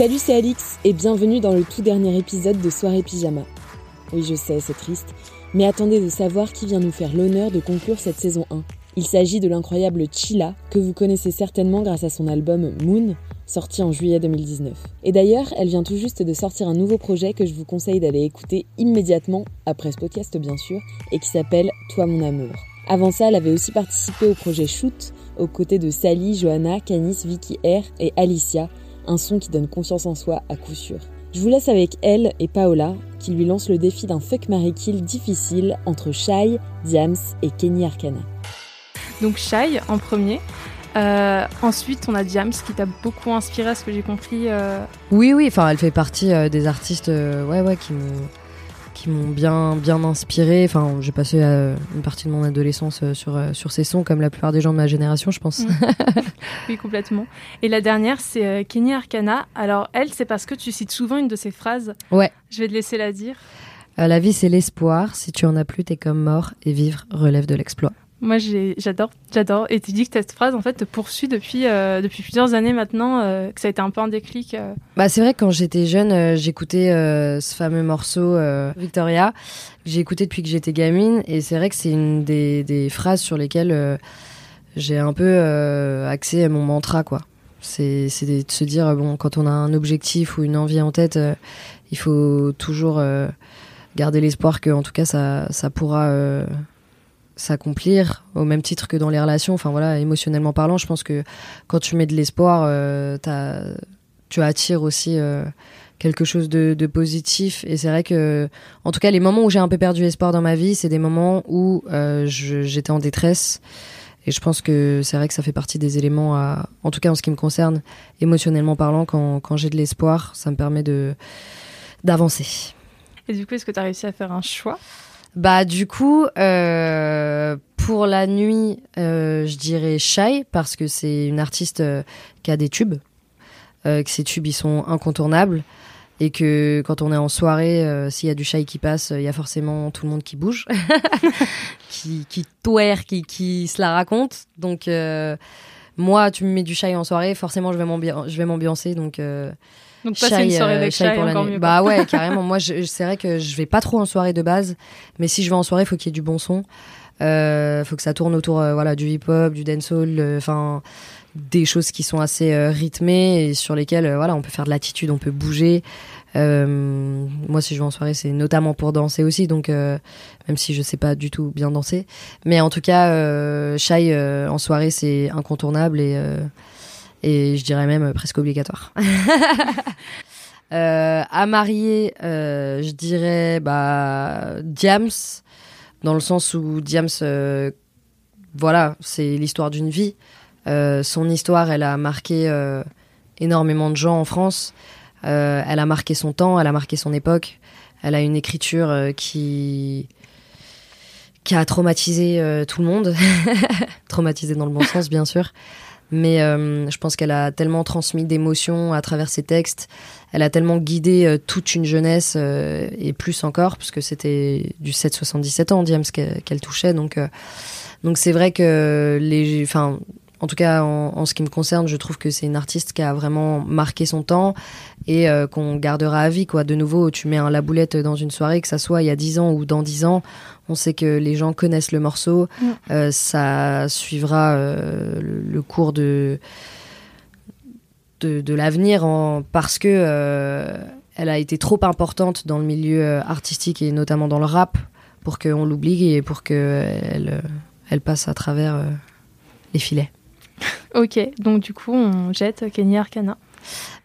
Salut, c'est Alix et bienvenue dans le tout dernier épisode de Soirée Pyjama. Oui, je sais, c'est triste, mais attendez de savoir qui vient nous faire l'honneur de conclure cette saison 1. Il s'agit de l'incroyable Chilla, que vous connaissez certainement grâce à son album Moon, sorti en juillet 2019. Et d'ailleurs, elle vient tout juste de sortir un nouveau projet que je vous conseille d'aller écouter immédiatement, après ce podcast bien sûr, et qui s'appelle « Toi mon amour ». Avant ça, elle avait aussi participé au projet Shoot, aux côtés de Sally, Joanna, Canis, Vicky R et Alicia, un son qui donne confiance en soi à coup sûr. Je vous laisse avec elle et Paola, qui lui lance le défi d'un fuck marry kill difficile entre Shay, Diams et Keny Arkana. Donc Shay en premier. Ensuite, on a Diams qui t'a beaucoup inspiré, à ce que j'ai compris. Oui, enfin, elle fait partie des artistes qui m'ont bien inspiré. Enfin, j'ai passé une partie de mon adolescence sur ces sons, comme la plupart des gens de ma génération, je pense. Oui, complètement. Et la dernière, c'est Keny Arkana. Alors, elle, c'est parce que tu cites souvent une de ses phrases. Ouais. Je vais te laisser la dire. La vie, c'est l'espoir. Si tu en as plus, t'es comme mort. Et vivre relève de l'exploit. Moi, j'adore. Et tu dis que cette phrase, en fait, te poursuit depuis plusieurs années maintenant, que ça a été un peu un déclic. Bah, c'est vrai que quand j'étais jeune, j'écoutais ce fameux morceau Victoria, que j'ai écouté depuis que j'étais gamine. Et c'est vrai que c'est une des phrases sur lesquelles j'ai un peu axé à mon mantra, quoi. C'est de se dire, bon, quand on a un objectif ou une envie en tête, il faut toujours garder l'espoir que, en tout cas, ça pourra... s'accomplir, au même titre que dans les relations. Enfin voilà, émotionnellement parlant, je pense que quand tu mets de l'espoir, tu attires aussi quelque chose de positif. Et c'est vrai que, en tout cas, les moments où j'ai un peu perdu espoir dans ma vie, c'est des moments où j'étais en détresse. Et je pense que c'est vrai que ça fait partie des éléments, en tout cas en ce qui me concerne, émotionnellement parlant, quand j'ai de l'espoir, ça me permet d'avancer. Et du coup, est-ce que tu as réussi à faire un choix ? Bah, du coup, pour la nuit, je dirais Shay, parce que c'est une artiste qui a des tubes, que ses tubes, ils sont incontournables, et que quand on est en soirée, s'il y a du Shay qui passe, il y a forcément tout le monde qui bouge, qui twerk, qui se la raconte. Donc, moi, tu me mets du Shay en soirée, forcément, je vais m'ambiancer, donc... Donc passer une soirée avec Shay, encore mieux. Bah ouais, carrément. Moi, c'est vrai que je vais pas trop en soirée de base, mais si je vais en soirée, il faut qu'il y ait du bon son. Faut que ça tourne autour du hip-hop, du dancehall, enfin des choses qui sont assez rythmées et sur lesquelles on peut faire de l'attitude, on peut bouger. Moi, si je vais en soirée, c'est notamment pour danser aussi, donc même si je sais pas du tout bien danser, mais en tout cas Shay en soirée, c'est incontournable et je dirais même presque obligatoire. À marier, je dirais Diams, dans le sens où Diams, c'est l'histoire d'une vie. Son histoire, elle a marqué énormément de gens en France. Elle a marqué son temps, elle a marqué son époque. Elle a une écriture qui a traumatisé tout le monde. Traumatisé dans le bon sens, bien sûr. Mais je pense qu'elle a tellement transmis d'émotions à travers ses textes. Elle a tellement guidé toute une jeunesse et plus encore, parce que c'était du 7-77 ans, Diams, qu'elle touchait. Donc c'est vrai que en tout cas en ce qui me concerne, je trouve que c'est une artiste qui a vraiment marqué son temps et qu'on gardera à vie, quoi. De nouveau, tu mets un La Boulette dans une soirée, que ça soit il y a 10 ans ou dans 10 ans. On sait que les gens connaissent le morceau, ça suivra le cours de l'avenir, parce que elle a été trop importante dans le milieu artistique et notamment dans le rap pour qu'on l'oublie et pour qu'elle passe à travers les filets. Ok, donc du coup on jette Keny Arkana.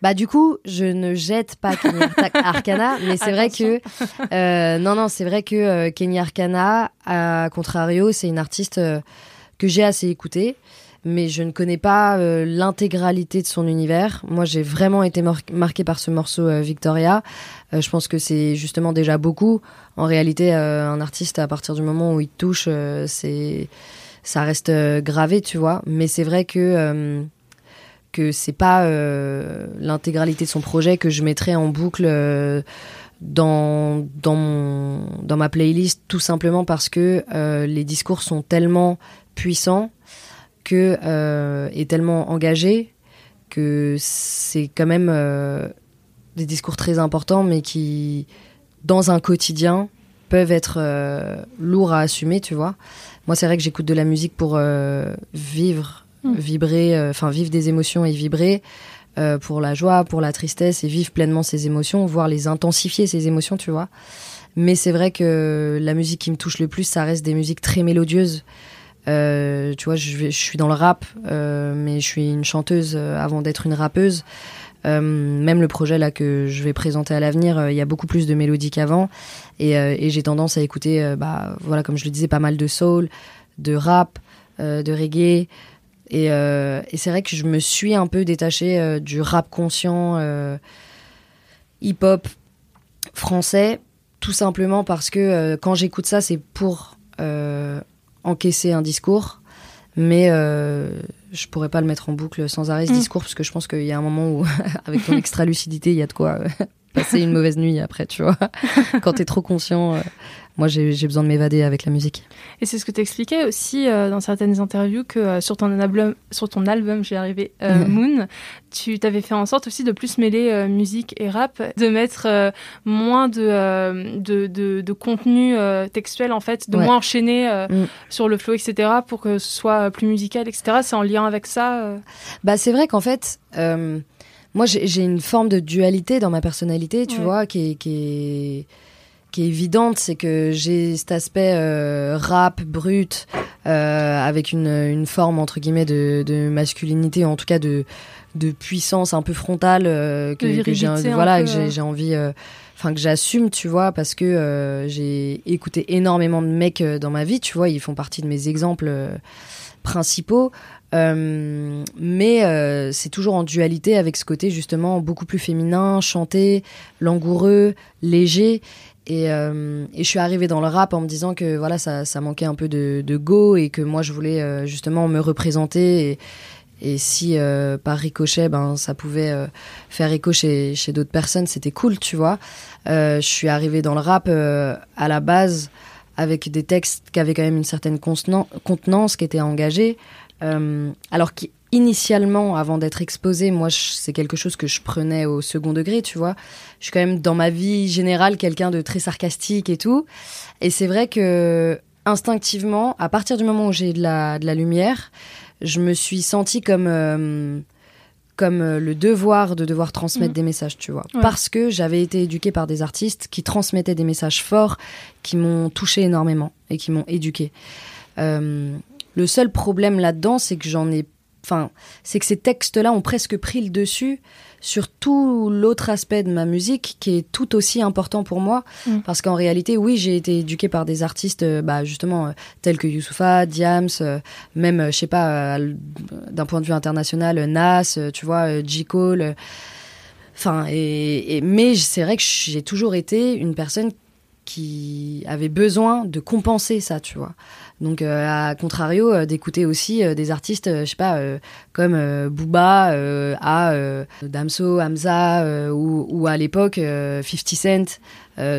Bah du coup, je ne jette pas Keny Arkana, mais c'est vrai que Keny Arkana, à contrario, c'est une artiste que j'ai assez écoutée mais je ne connais pas l'intégralité de son univers. Moi, j'ai vraiment été marquée par ce morceau Victoria. Je pense que c'est justement déjà beaucoup. En réalité, un artiste, à partir du moment où il touche, ça reste gravé, tu vois. Mais c'est vrai que c'est pas l'intégralité de son projet que je mettrais en boucle dans ma playlist, tout simplement parce que les discours sont tellement puissants et tellement engagés que c'est quand même des discours très importants, mais qui, dans un quotidien, peuvent être lourds à assumer, tu vois. Moi, c'est vrai que j'écoute de la musique pour vivre des émotions et vibrer. Pour la joie, pour la tristesse, et vivre pleinement ses émotions, voire les intensifier, ses émotions, tu vois. Mais c'est vrai que la musique qui me touche le plus, ça reste des musiques très mélodieuses. Tu vois, je suis dans le rap, mais je suis une chanteuse avant d'être une rappeuse. Même le projet là que je vais présenter à l'avenir, il y a beaucoup plus de mélodies qu'avant, et j'ai tendance à écouter, comme je le disais, pas mal de soul, de rap, de reggae. Et c'est vrai que je me suis un peu détachée du rap conscient, hip-hop français, tout simplement parce que quand j'écoute ça, c'est pour encaisser un discours, mais je pourrais pas le mettre en boucle sans arrêt, ce discours, parce que je pense qu'il y a un moment où, avec ton extra-lucidité, il y a de quoi passer une mauvaise nuit après, tu vois, quand t'es trop conscient... Moi, j'ai besoin de m'évader avec la musique. Et c'est ce que tu expliquais aussi dans certaines interviews, que sur ton album, j'y arrivais, Moon, tu t'avais fait en sorte aussi de plus mêler musique et rap, de mettre moins de contenu textuel, en fait, de moins enchaîner sur le flow, etc., pour que ce soit plus musical, etc. C'est en lien avec ça Bah, c'est vrai qu'en fait... moi, j'ai une forme de dualité dans ma personnalité, tu vois, qui est évidente, c'est que j'ai cet aspect rap, brut, avec une forme, entre guillemets, de masculinité, en tout cas de puissance un peu frontale, que j'ai envie... que j'assume, tu vois, parce que j'ai écouté énormément de mecs dans ma vie, tu vois, ils font partie de mes exemples principaux. Mais c'est toujours en dualité avec ce côté, justement, beaucoup plus féminin, chanté, langoureux, léger... Et je suis arrivée dans le rap en me disant que voilà, ça manquait un peu de go, et que moi je voulais justement me représenter, et si par ricochet ça pouvait faire écho chez d'autres personnes, c'était cool, tu vois. Je suis arrivée dans le rap à la base avec des textes qui avaient quand même une certaine contenance, qui étaient engagés, alors qu'initialement, avant d'être exposée, moi, c'est quelque chose que je prenais au second degré, tu vois. Je suis quand même, dans ma vie générale, quelqu'un de très sarcastique et tout. Et c'est vrai que, instinctivement, à partir du moment où j'ai de la lumière, je me suis sentie comme le devoir de devoir transmettre des messages, tu vois. Ouais. Parce que j'avais été éduquée par des artistes qui transmettaient des messages forts, qui m'ont touchée énormément et qui m'ont éduquée. Le seul problème là-dedans, c'est que c'est que ces textes-là ont presque pris le dessus sur tout l'autre aspect de ma musique, qui est tout aussi important pour moi. Parce qu'en réalité, oui, j'ai été éduquée par des artistes, tels que Youssoufa, Diams, d'un point de vue international, Nas, tu vois, J. Cole. Mais c'est vrai que j'ai toujours été une personne qui avait besoin de compenser ça, tu vois. Donc, à contrario, d'écouter aussi des artistes, comme Booba, Damso, Hamza, ou à l'époque, 50 Cent,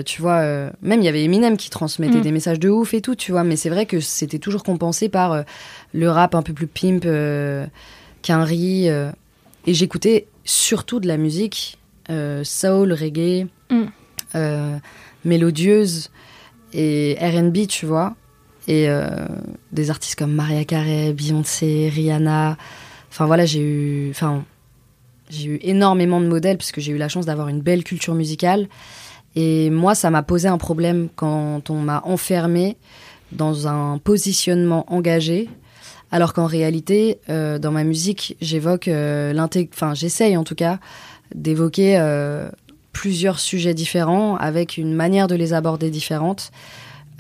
tu vois. Même, il y avait Eminem qui transmettait des messages de ouf et tout, tu vois. Mais c'est vrai que c'était toujours compensé par le rap un peu plus pimp qu'un riz. Et j'écoutais surtout de la musique soul, reggae, mélodieuse et R&B, tu vois. Et des artistes comme Mariah Carey, Beyoncé, Rihanna. J'ai eu énormément de modèles, parce que j'ai eu la chance d'avoir une belle culture musicale. Et moi, ça m'a posé un problème quand on m'a enfermée dans un positionnement engagé, alors qu'en réalité, dans ma musique, j'essaye en tout cas d'évoquer plusieurs sujets différents, avec une manière de les aborder différente.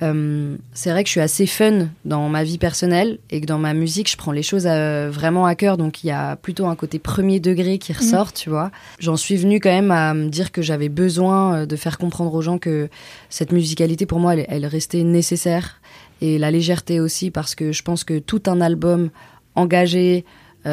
C'est vrai que je suis assez fun dans ma vie personnelle et que dans ma musique, je prends les choses vraiment à cœur. Donc, il y a plutôt un côté premier degré qui ressort, tu vois. J'en suis venue quand même à me dire que j'avais besoin de faire comprendre aux gens que cette musicalité, pour moi, elle restait nécessaire. Et la légèreté aussi, parce que je pense que tout un album engagé, il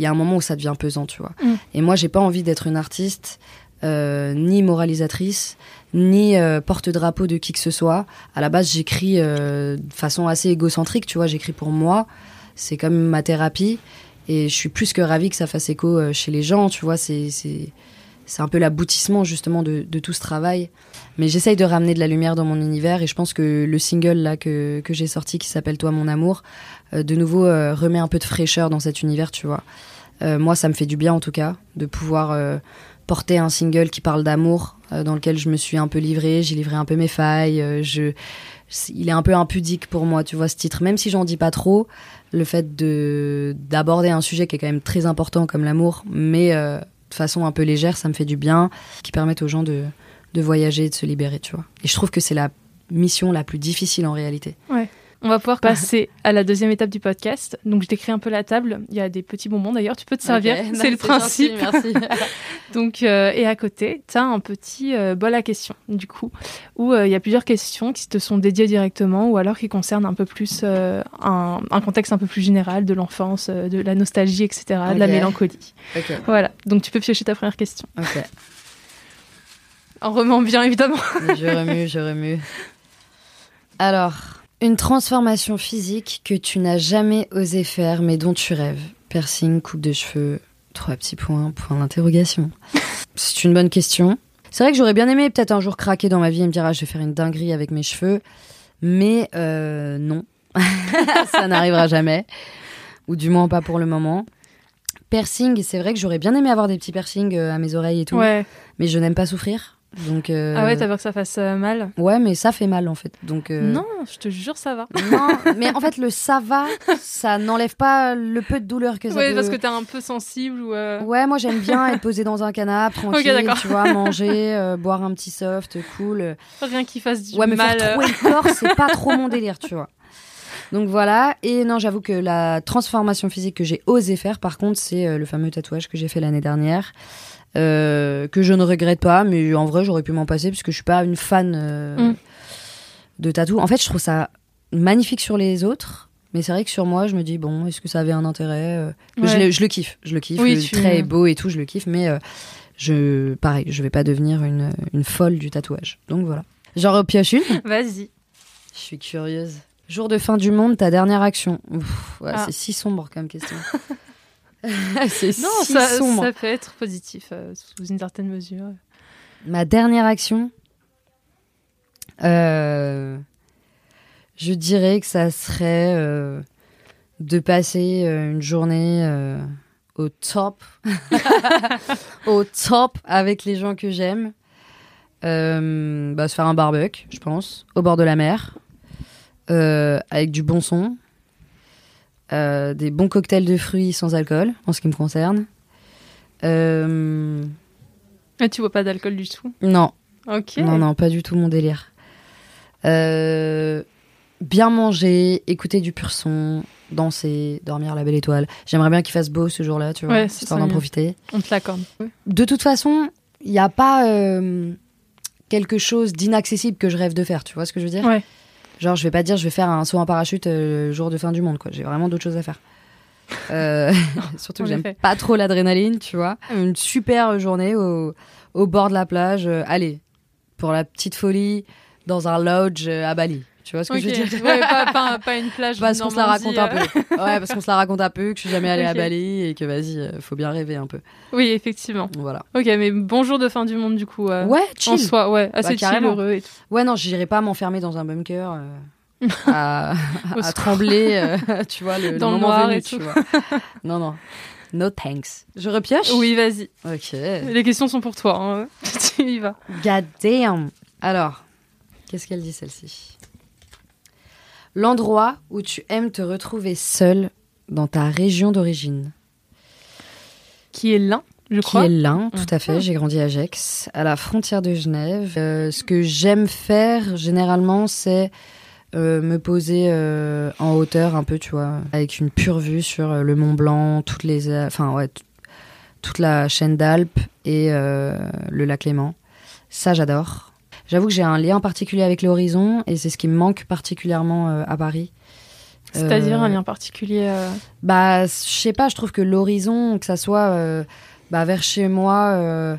y a un moment où ça devient pesant, tu vois. Et moi, j'ai pas envie d'être une artiste, ni moralisatrice, ni porte-drapeau de qui que ce soit. À la base, j'écris de façon assez égocentrique, tu vois, j'écris pour moi, c'est comme ma thérapie, et je suis plus que ravie que ça fasse écho chez les gens, tu vois, c'est un peu l'aboutissement justement de tout ce travail. Mais j'essaye de ramener de la lumière dans mon univers, et je pense que le single là que j'ai sorti, qui s'appelle « Toi mon amour », de nouveau remet un peu de fraîcheur dans cet univers, tu vois. Moi, ça me fait du bien en tout cas, de pouvoir... porter un single qui parle d'amour, dans lequel je me suis un peu livrée, j'ai livré un peu mes failles, il est un peu impudique pour moi, tu vois, ce titre, même si j'en dis pas trop. Le fait d'aborder un sujet qui est quand même très important comme l'amour, mais de façon un peu légère, ça me fait du bien, qui permettent aux gens de voyager, de se libérer, tu vois. Et je trouve que c'est la mission la plus difficile en réalité. Ouais. On va pouvoir passer à la deuxième étape du podcast. Donc, je décris un peu la table. Il y a des petits bonbons, d'ailleurs. Tu peux te servir. Okay. C'est le principe. Gentil, merci. Donc, et à côté, tu as un petit bol à questions, du coup, où il y a plusieurs questions qui te sont dédiées directement, ou alors qui concernent un peu plus un contexte un peu plus général de l'enfance, de la nostalgie, etc., okay. De la mélancolie. Okay. Voilà. Donc, tu peux piocher ta première question. Okay. En remuant bien, évidemment. Je remue. Alors... Une transformation physique que tu n'as jamais osé faire, mais dont tu rêves. Piercing, coupe de cheveux, 3 petits points, point d'interrogation. C'est une bonne question. C'est vrai que j'aurais bien aimé peut-être un jour craquer dans ma vie et me dire « Ah, je vais faire une dinguerie avec mes cheveux ». Mais non, ça n'arrivera jamais. Ou du moins pas pour le moment. Piercing, c'est vrai que j'aurais bien aimé avoir des petits piercings à mes oreilles et tout. Ouais. Mais je n'aime pas souffrir. Donc Ah ouais, t'as peur que ça fasse mal? Ouais, mais ça fait mal en fait. Donc Non, je te jure, ça va. Non, mais en fait, le ça va, ça n'enlève pas le peu de douleur que ça peut... Ouais, parce que t'es un peu sensible ou... Ouais, moi j'aime bien être posée dans un canapé, tranquille, okay, tu vois, manger, boire un petit soft, cool. Rien qui fasse du mal. Ouais, mais faire trouer le corps, c'est pas trop mon délire, tu vois. Donc voilà, et non, j'avoue que la transformation physique que j'ai osé faire, par contre, c'est le fameux tatouage que j'ai fait l'année dernière. Que je ne regrette pas, mais en vrai j'aurais pu m'en passer puisque je suis pas une fan de tatou. En fait, je trouve ça magnifique sur les autres, mais c'est vrai que sur moi je me dis bon, est-ce que ça avait un intérêt? Ouais. Je le kiffe, oui, le trait est beau et tout, je le kiffe, mais pareil, je vais pas devenir une folle du tatouage. Donc voilà. Genre au pioche une. Vas-y. Je suis curieuse. Jour de fin du monde, ta dernière action. Ouf, ouais, ah. C'est si sombre comme question. Ça peut être positif sous une certaine mesure. Ma dernière action, je dirais que ça serait de passer une journée au top, au top avec les gens que j'aime. Se faire un barbecue, je pense, au bord de la mer, avec du bon son. Des bons cocktails de fruits sans alcool, en ce qui me concerne. Tu bois pas d'alcool du tout? Non. Ok. Non, pas du tout mon délire. Bien manger, écouter du pur son, danser, dormir à la belle étoile. J'aimerais bien qu'il fasse beau ce jour-là, tu vois, ouais, histoire d'en profiter. On te l'accorde. De toute façon, il n'y a pas quelque chose d'inaccessible que je rêve de faire, tu vois ce que je veux dire? Ouais. Genre, je vais pas dire, je vais faire un saut en parachute jour de fin du monde, quoi. J'ai vraiment d'autres choses à faire. Surtout que j'aime pas trop l'adrénaline, tu vois. Une super journée au bord de la plage. Allez, pour la petite folie, dans un lodge à Bali. Tu vois ce que je veux dire? Ouais, pas une plage. Parce qu'on se la raconte un peu. Ouais, parce qu'on se la raconte un peu, que je suis jamais allée à Bali et que vas-y, faut bien rêver un peu. Oui, effectivement. Voilà. Ok, mais bonjour de fin du monde du coup. Ouais, chill. En soi, ouais, assez chill, heureux et tout. Ouais, non, j'irai pas m'enfermer dans un bunker à trembler, tu vois, le moment venu, tu vois. Non. No thanks. Je repioche? Oui, vas-y. Ok. Les questions sont pour toi, hein. Tu y vas. God damn. Alors, qu'est-ce qu'elle dit celle-ci? L'endroit où tu aimes te retrouver seule dans ta région d'origine. Qui est l'un, je crois. Qui est l'un, tout à fait. J'ai grandi à Gex, à la frontière de Genève. Ce que j'aime faire, généralement, c'est me poser en hauteur un peu, tu vois, avec une pure vue sur le Mont Blanc, toute la chaîne d'Alpes et le lac Léman. Ça, j'adore. J'avoue que j'ai un lien particulier avec l'horizon et c'est ce qui me manque particulièrement à Paris. C'est-à-dire un lien particulier Bah, je sais pas, je trouve que l'horizon, que ça soit vers chez moi,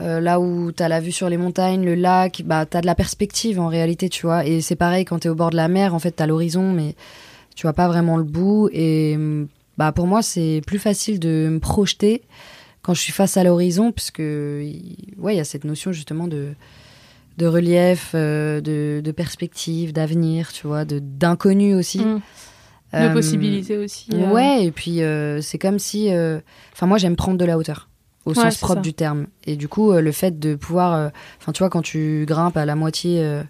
là où t'as la vue sur les montagnes, le lac, bah, t'as de la perspective en réalité, tu vois. Et c'est pareil, quand t'es au bord de la mer, en fait, t'as l'horizon, mais tu vois pas vraiment le bout. Et bah, pour moi, c'est plus facile de me projeter quand je suis face à l'horizon, parce que, ouais, il y a cette notion justement de relief, de perspective, d'avenir, tu vois, d'inconnu aussi. Mmh. De possibilités aussi. Ouais, et puis c'est comme si... Enfin, moi, j'aime prendre de la hauteur, au sens propre du terme. Et du coup, le fait de pouvoir... Enfin, tu vois, quand tu grimpes à la moitié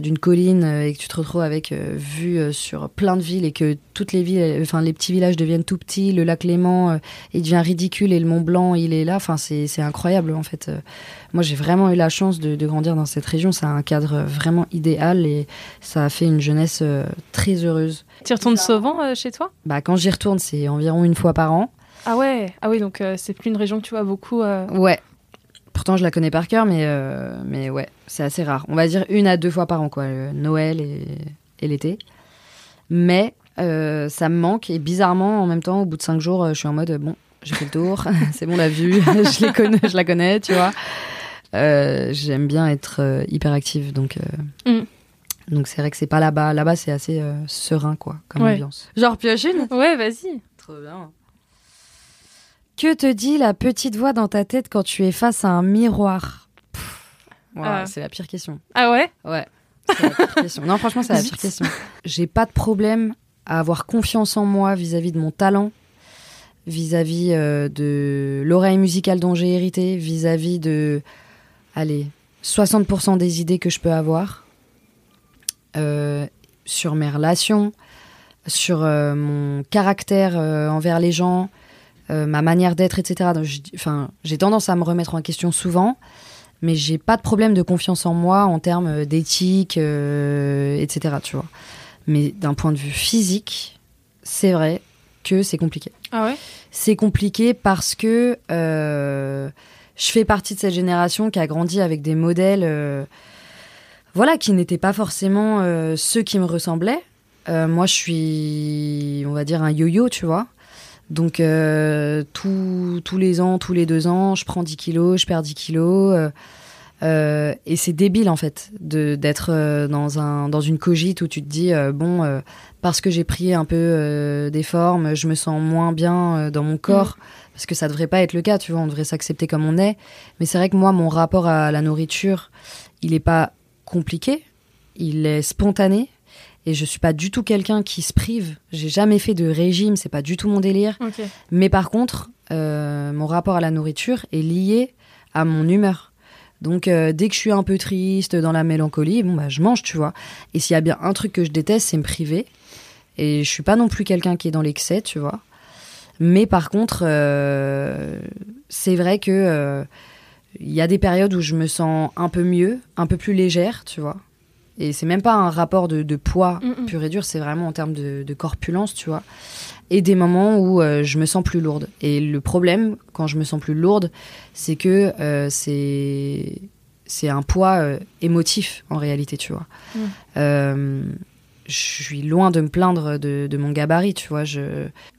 d'une colline et que tu te retrouves avec vue sur plein de villes et que toutes les villes... Enfin, les petits villages deviennent tout petits, le lac Léman, il devient ridicule et le Mont Blanc, il est là. Enfin, c'est incroyable, en fait. Moi, j'ai vraiment eu la chance de grandir dans cette région. Ça a un cadre vraiment idéal et ça a fait une jeunesse très heureuse. Tu retournes souvent chez toi ? Bah, quand j'y retourne, c'est environ une fois par an. Ah ouais, ah oui, donc c'est plus une région que tu vois beaucoup. Ouais. Pourtant, je la connais par cœur, mais ouais, c'est assez rare. On va dire 1 à 2 fois par an, quoi. Noël et l'été. Mais ça me manque. Et bizarrement, en même temps, au bout de 5 jours, je suis en mode, bon, j'ai fait le tour. C'est bon, la vue, je la connais, tu vois. J'aime bien être hyper active, donc... Donc c'est vrai que c'est pas là-bas. Là-bas, c'est assez serein, quoi, comme ambiance. Genre piochine ? Ouais, vas-y. Trop bien. Que te dit la petite voix dans ta tête quand tu es face à un miroir ? C'est la pire question. Ah ouais ? Ouais, c'est la pire question. Non, franchement, c'est la pire question. J'ai pas de problème à avoir confiance en moi vis-à-vis de mon talent, vis-à-vis de l'oreille musicale dont j'ai hérité, vis-à-vis de, 60% des idées que je peux avoir. Sur mes relations, sur mon caractère envers les gens, ma manière d'être, etc. Donc, j'ai tendance à me remettre en question souvent, mais j'ai pas de problème de confiance en moi en termes d'éthique, etc. Tu vois. Mais d'un point de vue physique, c'est vrai que c'est compliqué. Ah ouais ? C'est compliqué parce que je fais partie de cette génération qui a grandi avec des modèles... Voilà, qui n'étaient pas forcément ceux qui me ressemblaient. Moi, je suis, on va dire, un yo-yo, tu vois. Donc, tous les ans, tous les 2 ans, je prends 10 kilos, je perds 10 kilos. Et c'est débile, en fait, d'être dans une cogite où tu te dis, parce que j'ai pris un peu des formes, je me sens moins bien dans mon corps. Parce que ça devrait pas être le cas, tu vois. On devrait s'accepter comme on est. Mais c'est vrai que moi, mon rapport à la nourriture, il est pas... compliqué, il est spontané et je suis pas du tout quelqu'un qui se prive, j'ai jamais fait de régime, c'est pas du tout mon délire, mais par contre mon rapport à la nourriture est lié à mon humeur, donc dès que je suis un peu triste, dans la mélancolie, je mange, tu vois, et s'il y a bien un truc que je déteste, c'est me priver, et je suis pas non plus quelqu'un qui est dans l'excès, tu vois, mais par contre c'est vrai que il y a des périodes où je me sens un peu mieux, un peu plus légère, tu vois. Et c'est même pas un rapport de poids pur et dur, c'est vraiment en termes de corpulence, tu vois. Et des moments où je me sens plus lourde. Et le problème, quand je me sens plus lourde, c'est que c'est un poids émotif, en réalité, tu vois. Je suis loin de me plaindre de mon gabarit, tu vois.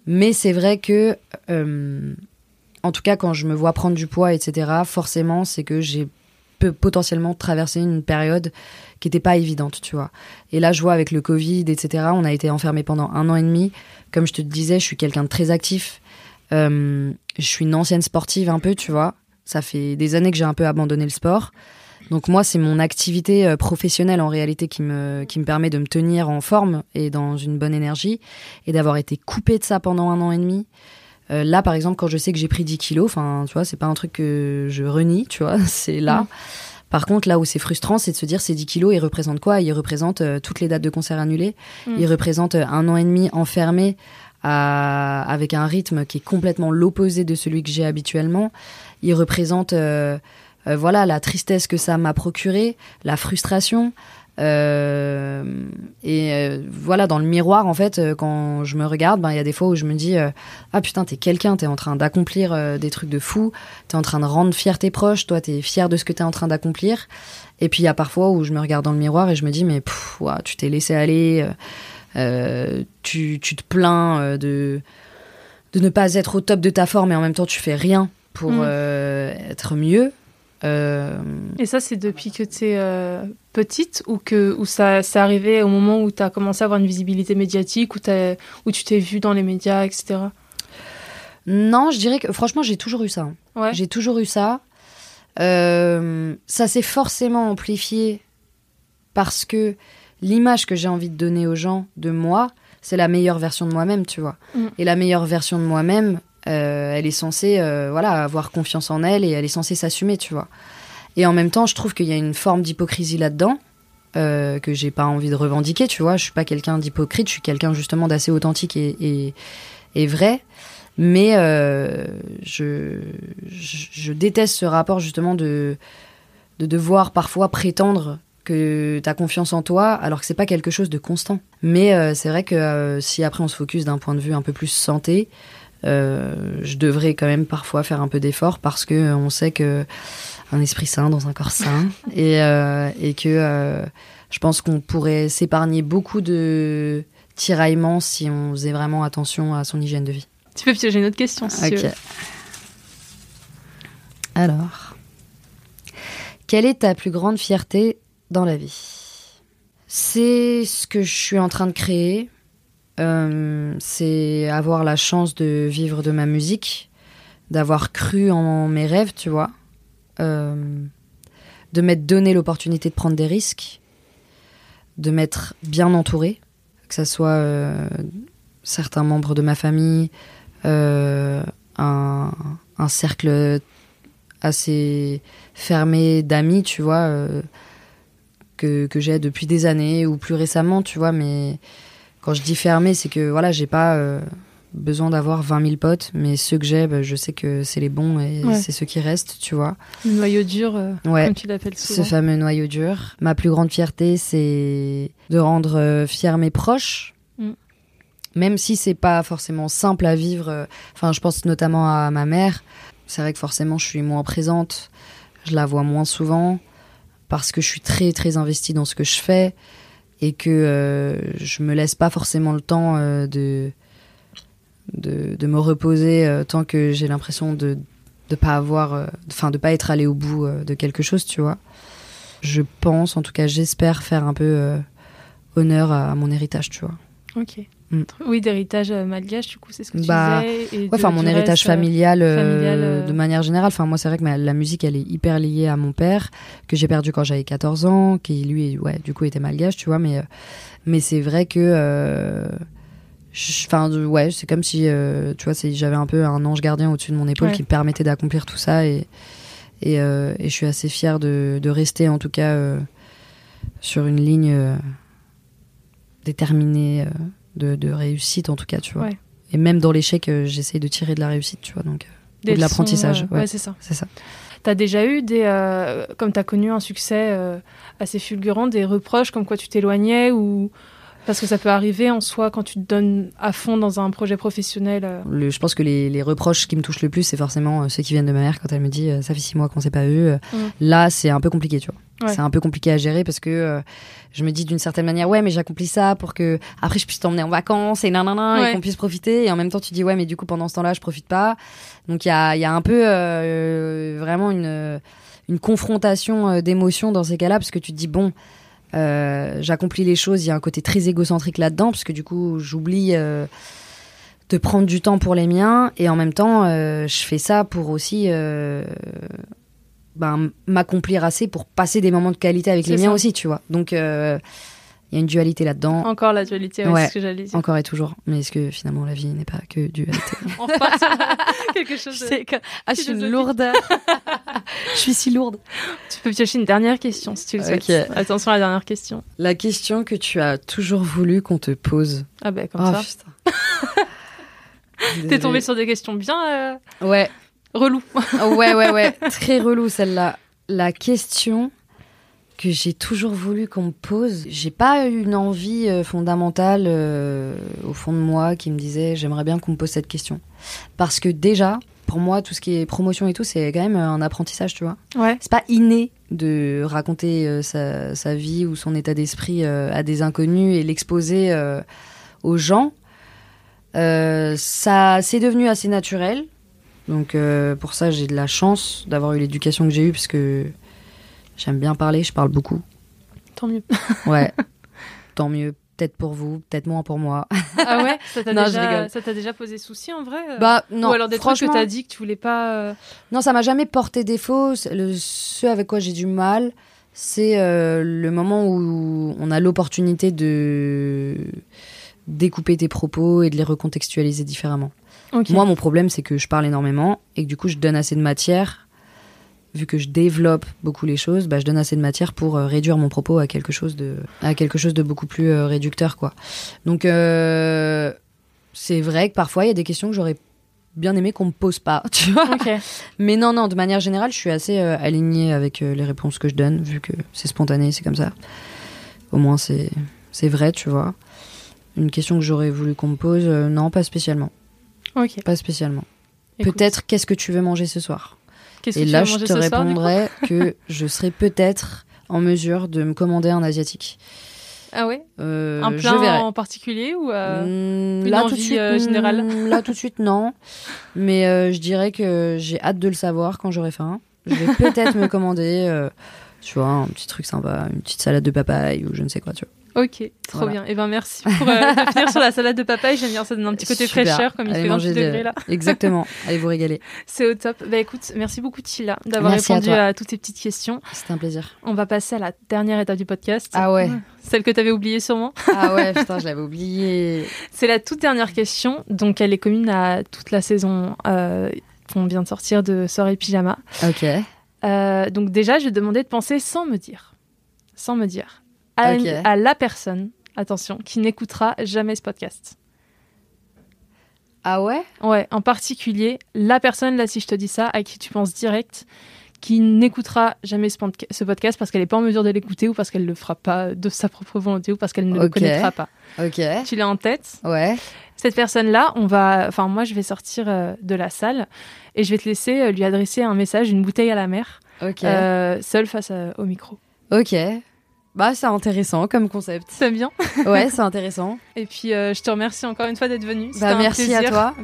Mais c'est vrai que... En tout cas, quand je me vois prendre du poids, etc., forcément, c'est que j'ai potentiellement traversé une période qui n'était pas évidente, tu vois. Et là, je vois avec le Covid, etc., on a été enfermés pendant 1 an et demi. Comme je te disais, je suis quelqu'un de très actif. Je suis une ancienne sportive un peu, tu vois. Ça fait des années que j'ai un peu abandonné le sport. Donc moi, c'est mon activité professionnelle, en réalité, qui me permet de me tenir en forme et dans une bonne énergie. Et d'avoir été coupée de ça pendant 1 an et demi... Là, par exemple, quand je sais que j'ai pris 10 kilos, tu vois, c'est pas un truc que je renie, tu vois, c'est là. Par contre, là où c'est frustrant, c'est de se dire ces 10 kilos, ils représentent quoi ? Ils représentent toutes les dates de concert annulées, ils représentent 1 an et demi enfermé avec un rythme qui est complètement l'opposé de celui que j'ai habituellement. Il représente voilà, la tristesse que ça m'a procuré, la frustration. Voilà, dans le miroir, en fait, quand je me regarde, ben, y a des fois où je me dis ah putain, t'es quelqu'un, t'es en train d'accomplir des trucs de fou, t'es en train de rendre fier tes proches, toi t'es fier de ce que t'es en train d'accomplir. Et puis il y a parfois où je me regarde dans le miroir et je me dis mais pff, ouah, tu t'es laissé aller, tu te plains de ne pas être au top de ta forme et en même temps tu fais rien pour être mieux. Et ça, c'est depuis que t'es petite ou ça c'est arrivé au moment où t'as commencé à avoir une visibilité médiatique, où tu t'es vue dans les médias, etc. Non, je dirais que franchement, j'ai toujours eu ça. Ouais. J'ai toujours eu ça. Ça s'est forcément amplifié parce que l'image que j'ai envie de donner aux gens de moi, c'est la meilleure version de moi-même, tu vois. Mmh. Et la meilleure version de moi-même, elle est censée voilà, avoir confiance en elle et elle est censée s'assumer, tu vois. Et en même temps, je trouve qu'il y a une forme d'hypocrisie là-dedans que j'ai pas envie de revendiquer, tu vois. Je suis pas quelqu'un d'hypocrite, je suis quelqu'un justement d'assez authentique et vrai. Mais je déteste ce rapport justement de devoir parfois prétendre que t'as confiance en toi, alors que c'est pas quelque chose de constant. Mais c'est vrai que si après on se focus d'un point de vue un peu plus santé, je devrais quand même parfois faire un peu d'effort parce que on sait que un esprit sain dans un corps sain et que je pense qu'on pourrait s'épargner beaucoup de tiraillements si on faisait vraiment attention à son hygiène de vie. Tu peux piéger une autre question si tu veux. Alors, quelle est ta plus grande fierté dans la vie ? C'est ce que je suis en train de créer. C'est avoir la chance de vivre de ma musique, d'avoir cru en mes rêves, tu vois, de m'être donné l'opportunité de prendre des risques, de m'être bien entourée, que ça soit certains membres de ma famille, un cercle assez fermé d'amis, tu vois, que j'ai depuis des années ou plus récemment, tu vois, mais... Quand je dis fermé, c'est que voilà, j'ai pas besoin d'avoir 20 000 potes, mais ceux que j'ai, bah, je sais que c'est les bons et c'est ceux qui restent, tu vois. Le noyau dur, comme tu l'appelles souvent. Ce fameux noyau dur. Ma plus grande fierté, c'est de rendre fiers mes proches, même si c'est pas forcément simple à vivre. Enfin, je pense notamment à ma mère. C'est vrai que forcément, je suis moins présente, je la vois moins souvent, parce que je suis très, très investie dans ce que je fais. Et que je me laisse pas forcément le temps de me reposer tant que j'ai l'impression de pas avoir, enfin de pas être allée au bout de quelque chose, tu vois. Je pense, en tout cas, j'espère faire un peu honneur à mon héritage, tu vois. Ok. Oui, d'héritage malgache, du coup, c'est ce que tu disais. Ouais, enfin, mon héritage familial, de manière générale. Enfin, moi, c'est vrai que la musique, elle est hyper liée à mon père, que j'ai perdu quand j'avais 14 ans, qui, lui, du coup, était malgache, tu vois. Mais c'est vrai que... Enfin, c'est comme si, tu vois, j'avais un peu un ange gardien au-dessus de mon épaule qui me permettait d'accomplir tout ça. Et je suis assez fière de rester, en tout cas, sur une ligne déterminée... De réussite en tout cas, tu vois. Ouais. Et même dans l'échec, j'essaye de tirer de la réussite, tu vois, donc ou de l'apprentissage. Ouais, c'est ça. T'as déjà eu des, comme t'as connu un succès assez fulgurant, des reproches comme quoi tu t'éloignais ou parce que ça peut arriver en soi quand tu te donnes à fond dans un projet professionnel. Je pense que les reproches qui me touchent le plus, c'est forcément ceux qui viennent de ma mère quand elle me dit ça fait 6 mois qu'on s'est pas vu. Là, c'est un peu compliqué, tu vois. Ouais. C'est un peu compliqué à gérer parce que je me dis d'une certaine manière mais j'accomplis ça pour que après je puisse t'emmener en vacances et et qu'on puisse profiter, et en même temps tu dis mais du coup pendant ce temps-là je profite pas, donc il y a un peu vraiment une confrontation d'émotions dans ces cas-là, parce que tu te dis j'accomplis les choses, il y a un côté très égocentrique là-dedans parce que du coup j'oublie de prendre du temps pour les miens, et en même temps je fais ça pour aussi m'accomplir assez pour passer des moments de qualité avec les miens aussi, tu vois. Donc, il y a une dualité là-dedans. Encore la dualité, c'est ce que j'allais dire. Encore et toujours. Mais est-ce que finalement la vie n'est pas que dualité? Enfin, quelque chose de... je suis une lourde. Je suis si lourde. Tu peux piocher une dernière question si tu le souhaites. Attention à la dernière question. La question que tu as toujours voulu qu'on te pose. Ah, bah, comme ça. Putain. T'es tombée sur des questions bien... Ouais. Relou. ouais. Très relou, celle-là. La question que j'ai toujours voulu qu'on me pose, j'ai pas eu une envie fondamentale au fond de moi qui me disait j'aimerais bien qu'on me pose cette question. Parce que déjà, pour moi, tout ce qui est promotion et tout, c'est quand même un apprentissage, tu vois. Ouais. C'est pas inné de raconter sa vie ou son état d'esprit à des inconnus et l'exposer aux gens. Ça, c'est devenu assez naturel. Donc pour ça, j'ai de la chance d'avoir eu l'éducation que j'ai eue parce que j'aime bien parler, je parle beaucoup. Tant mieux. Ouais, tant mieux. Peut-être pour vous, peut-être moins pour moi. Ah ouais, ça t'a déjà posé souci en vrai? Bah non. Ou alors des trucs que t'as dit que tu voulais pas... Non, ça m'a jamais porté défaut. Ce avec quoi j'ai du mal, c'est le moment où on a l'opportunité de découper tes propos et de les recontextualiser différemment. Okay. Moi, mon problème, c'est que je parle énormément et que du coup, je donne assez de matière. Vu que je développe beaucoup les choses, bah, je donne assez de matière pour réduire mon propos à quelque chose de beaucoup plus réducteur, quoi. Donc, c'est vrai que parfois, il y a des questions que j'aurais bien aimé qu'on me pose pas, tu vois. Okay. Mais non, de manière générale, je suis assez alignée avec les réponses que je donne, vu que c'est spontané, c'est comme ça. Au moins, c'est vrai, tu vois. Une question que j'aurais voulu qu'on me pose, non, pas spécialement. Okay. Pas spécialement. Écoute. Peut-être, qu'est-ce que tu veux manger ce soir? Et là, je te répondrais que je serais peut-être en mesure de me commander un asiatique. Ah ouais? Un plat en particulier ou une là, envie tout de suite, générale? Là, tout de suite, non. Mais je dirais que j'ai hâte de le savoir quand j'aurai faim. Je vais peut-être me commander, tu vois, un petit truc sympa, une petite salade de papaye ou je ne sais quoi, tu vois. Ok, trop voilà. Bien. Et ben merci pour de finir sur la salade de papaye. J'aime bien, ça donne un petit côté super. Fraîcheur comme il allez fait 28 degrés là. Exactement, allez vous régaler. C'est au top. Bah écoute, merci beaucoup Chilla d'avoir merci répondu à toutes tes petites questions. C'était un plaisir. On va passer à la dernière étape du podcast. Ah ouais. Celle que t'avais oubliée sûrement. Ah ouais, putain, je l'avais oubliée. C'est la toute dernière question, donc elle est commune à toute la saison qu'on vient de sortir de Soirée Pyjama. Ok. Donc déjà, je vais te demander de penser sans me dire. Okay. À la personne, attention, qui n'écoutera jamais ce podcast. Ah ouais? Ouais, en particulier, la personne, là, si je te dis ça, à qui tu penses direct, qui n'écoutera jamais ce podcast parce qu'elle n'est pas en mesure de l'écouter ou parce qu'elle ne le fera pas de sa propre volonté ou parce qu'elle ne le connaîtra pas. Ok. Tu l'as en tête? Ouais. Cette personne-là, moi, je vais sortir de la salle et je vais te laisser lui adresser un message, une bouteille à la mer, okay. Seule face au micro. Ok. Bah, c'est intéressant comme concept. T'aimes bien? Ouais, c'est intéressant. Et puis, je te remercie encore une fois d'être venue. Bah, merci à toi.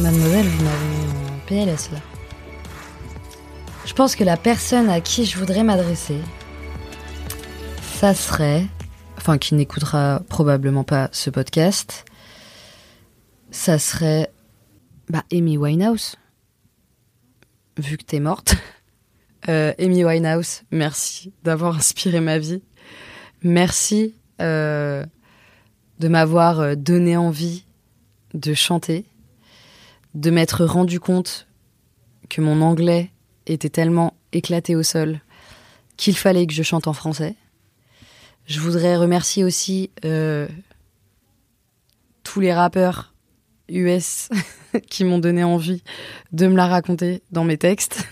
Mademoiselle, vous m'avez en PLS là. Je pense que la personne à qui je voudrais m'adresser, ça serait... Enfin, qui n'écoutera probablement pas ce podcast, ça serait... Bah, Amy Winehouse. Vu que t'es morte. Amy Winehouse, merci d'avoir inspiré ma vie. Merci de m'avoir donné envie de chanter, de m'être rendu compte que mon anglais était tellement éclaté au sol qu'il fallait que je chante en français. Je voudrais remercier aussi tous les rappeurs US qui m'ont donné envie de me la raconter dans mes textes.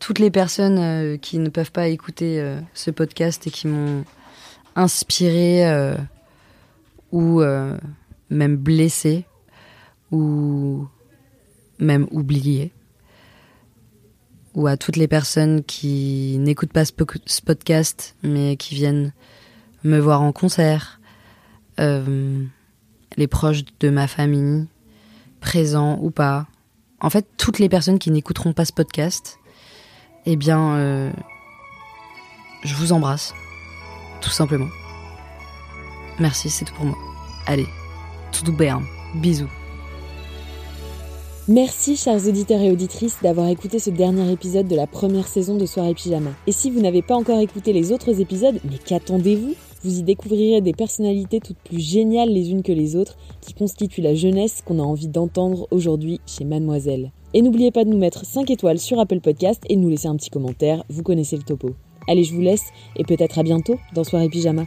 Toutes les personnes qui ne peuvent pas écouter ce podcast et qui m'ont inspirée ou même blessée ou même oubliée. Ou à toutes les personnes qui n'écoutent pas ce podcast mais qui viennent me voir en concert. Les proches de ma famille, présents ou pas. En fait, toutes les personnes qui n'écouteront pas ce podcast, eh bien, je vous embrasse, tout simplement. Merci, c'est tout pour moi. Allez, tout bien, bisous. Merci, chers auditeurs et auditrices, d'avoir écouté ce dernier épisode de la première saison de Soirée Pyjama. Et si vous n'avez pas encore écouté les autres épisodes, mais qu'attendez-vous ? Vous y découvrirez des personnalités toutes plus géniales les unes que les autres qui constituent la jeunesse qu'on a envie d'entendre aujourd'hui chez Mademoiselle. Et n'oubliez pas de nous mettre 5 étoiles sur Apple Podcast et de nous laisser un petit commentaire, vous connaissez le topo. Allez, je vous laisse et peut-être à bientôt dans Soirée Pyjama.